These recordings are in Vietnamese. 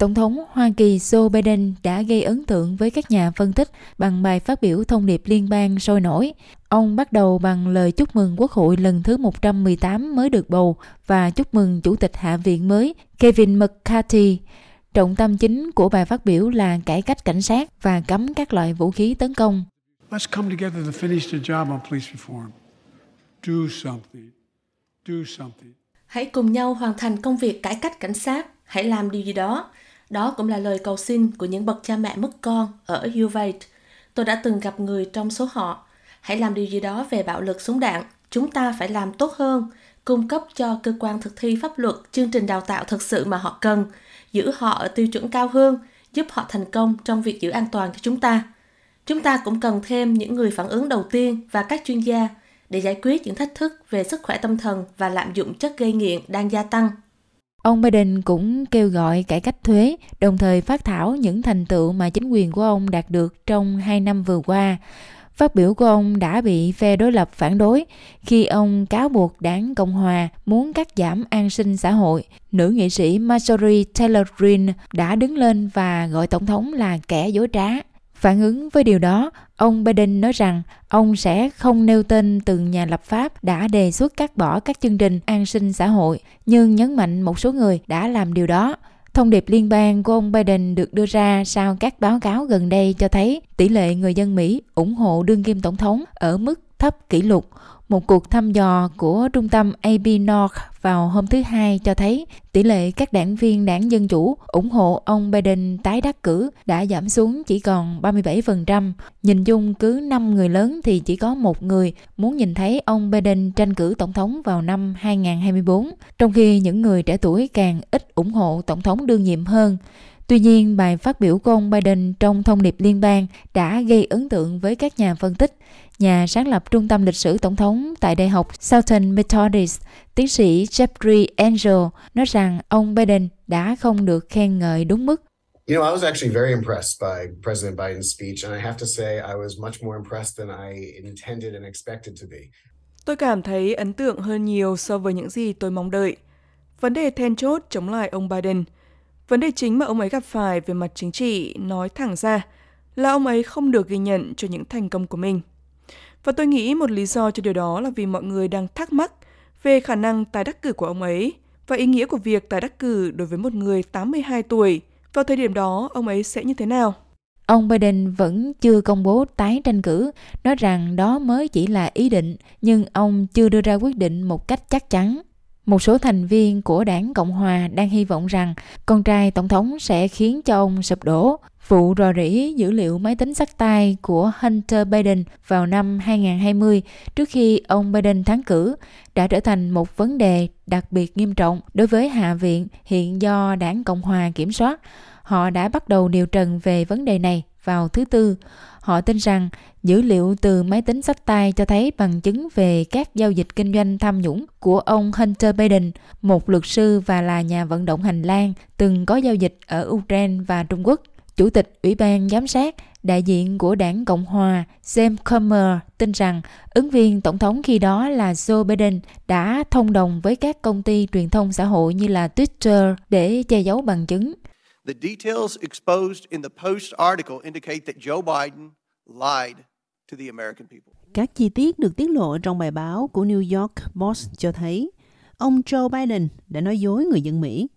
Tổng thống Hoa Kỳ Joe Biden đã gây ấn tượng với các nhà phân tích bằng bài phát biểu thông điệp liên bang sôi nổi. Ông bắt đầu bằng lời chúc mừng Quốc hội lần thứ 118 mới được bầu và chúc mừng Chủ tịch Hạ viện mới Kevin McCarthy. Trọng tâm chính của bài phát biểu là cải cách cảnh sát và cấm các loại vũ khí tấn công. Let's come together to finish the job on police reform. Do something. Do something. Hãy cùng nhau hoàn thành công việc cải cách cảnh sát. Hãy làm điều gì đó. Đó cũng là lời cầu xin của những bậc cha mẹ mất con ở Uvalde. Tôi đã từng gặp người trong số họ. Hãy làm điều gì đó về bạo lực súng đạn. Chúng ta phải làm tốt hơn, cung cấp cho cơ quan thực thi pháp luật chương trình đào tạo thực sự mà họ cần, giữ họ ở tiêu chuẩn cao hơn, giúp họ thành công trong việc giữ an toàn cho chúng ta. Chúng ta cũng cần thêm những người phản ứng đầu tiên và các chuyên gia để giải quyết những thách thức về sức khỏe tâm thần và lạm dụng chất gây nghiện đang gia tăng. Ông Biden cũng kêu gọi cải cách thuế, đồng thời phác thảo những thành tựu mà chính quyền của ông đạt được trong 2 năm vừa qua. Phát biểu của ông đã bị phe đối lập phản đối khi ông cáo buộc đảng Cộng Hòa muốn cắt giảm an sinh xã hội. Nữ nghị sĩ Marjorie Taylor Greene đã đứng lên và gọi Tổng thống là kẻ dối trá. Phản ứng với điều đó, ông Biden nói rằng ông sẽ không nêu tên từng nhà lập pháp đã đề xuất cắt bỏ các chương trình an sinh xã hội, nhưng nhấn mạnh một số người đã làm điều đó. Thông điệp liên bang của ông Biden được đưa ra sau các báo cáo gần đây cho thấy tỷ lệ người dân Mỹ ủng hộ đương kim tổng thống ở mức thấp kỷ lục. Một cuộc thăm dò của trung tâm Abnork vào hôm thứ Hai cho thấy tỷ lệ các đảng viên đảng Dân Chủ ủng hộ ông Biden tái đắc cử đã giảm xuống chỉ còn 37%. Nhìn chung cứ 5 người lớn thì chỉ có 1 người muốn nhìn thấy ông Biden tranh cử tổng thống vào năm 2024, trong khi những người trẻ tuổi càng ít ủng hộ tổng thống đương nhiệm hơn. Tuy nhiên, bài phát biểu của ông Biden trong thông điệp liên bang đã gây ấn tượng với các nhà phân tích. Nhà sáng lập Trung tâm Lịch sử Tổng thống tại Đại học Southern Methodist, tiến sĩ Jeffrey Angel, nói rằng ông Biden đã không được khen ngợi đúng mức. I was actually very impressed by President Biden's speech, and I have to say I was much more impressed than I intended and expected to be. Tôi cảm thấy ấn tượng hơn nhiều so với những gì tôi mong đợi. Vấn đề then chốt chống lại ông Biden. Vấn đề chính mà ông ấy gặp phải về mặt chính trị, nói thẳng ra, là ông ấy không được ghi nhận cho những thành công của mình. Và tôi nghĩ một lý do cho điều đó là vì mọi người đang thắc mắc về khả năng tái đắc cử của ông ấy và ý nghĩa của việc tái đắc cử đối với một người 82 tuổi. Vào thời điểm đó, ông ấy sẽ như thế nào? Ông Biden vẫn chưa công bố tái tranh cử, nói rằng đó mới chỉ là ý định, nhưng ông chưa đưa ra quyết định một cách chắc chắn. Một số thành viên của đảng Cộng Hòa đang hy vọng rằng con trai tổng thống sẽ khiến cho ông sụp đổ. Vụ rò rỉ dữ liệu máy tính xách tay của Hunter Biden vào năm 2020 trước khi ông Biden thắng cử đã trở thành một vấn đề đặc biệt nghiêm trọng đối với Hạ viện hiện do đảng Cộng Hòa kiểm soát. Họ đã bắt đầu điều trần về vấn đề này vào thứ Tư. Họ tin rằng dữ liệu từ máy tính xách tay cho thấy bằng chứng về các giao dịch kinh doanh tham nhũng của ông Hunter Biden, một luật sư và là nhà vận động hành lang từng có giao dịch ở Ukraine và Trung Quốc. Chủ tịch Ủy ban Giám sát, đại diện của đảng Cộng Hòa James Comer tin rằng ứng viên tổng thống khi đó là Joe Biden đã thông đồng với các công ty truyền thông xã hội như là Twitter để che giấu bằng chứng. The details exposed in the Post article indicate that Joe Biden lied to the American people. Các chi tiết được tiết lộ trong bài báo của New York Post cho thấy ông Joe Biden đã nói dối người dân Mỹ.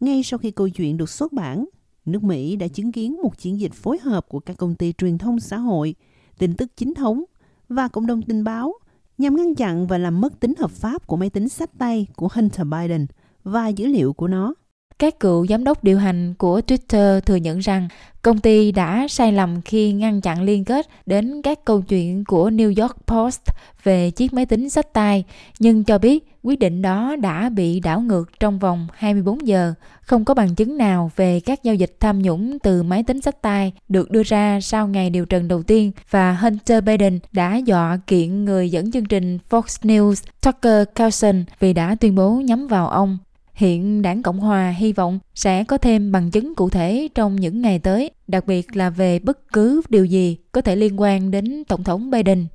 Ngay sau khi câu chuyện được xuất bản, nước Mỹ đã chứng kiến một chiến dịch phối hợp của các công ty truyền thông xã hội, tin tức chính thống và cộng đồng tình báo nhằm ngăn chặn và làm mất tính hợp pháp của máy tính xách tay của Hunter Biden và dữ liệu của nó. Các cựu giám đốc điều hành của Twitter thừa nhận rằng công ty đã sai lầm khi ngăn chặn liên kết đến các câu chuyện của New York Post về chiếc máy tính xách tay, nhưng cho biết quyết định đó đã bị đảo ngược trong vòng 24 giờ. Không có bằng chứng nào về các giao dịch tham nhũng từ máy tính xách tay được đưa ra sau ngày điều trần đầu tiên và Hunter Biden đã dọa kiện người dẫn chương trình Fox News Tucker Carlson vì đã tuyên bố nhắm vào ông. Hiện đảng Cộng Hòa hy vọng sẽ có thêm bằng chứng cụ thể trong những ngày tới, đặc biệt là về bất cứ điều gì có thể liên quan đến Tổng thống Biden.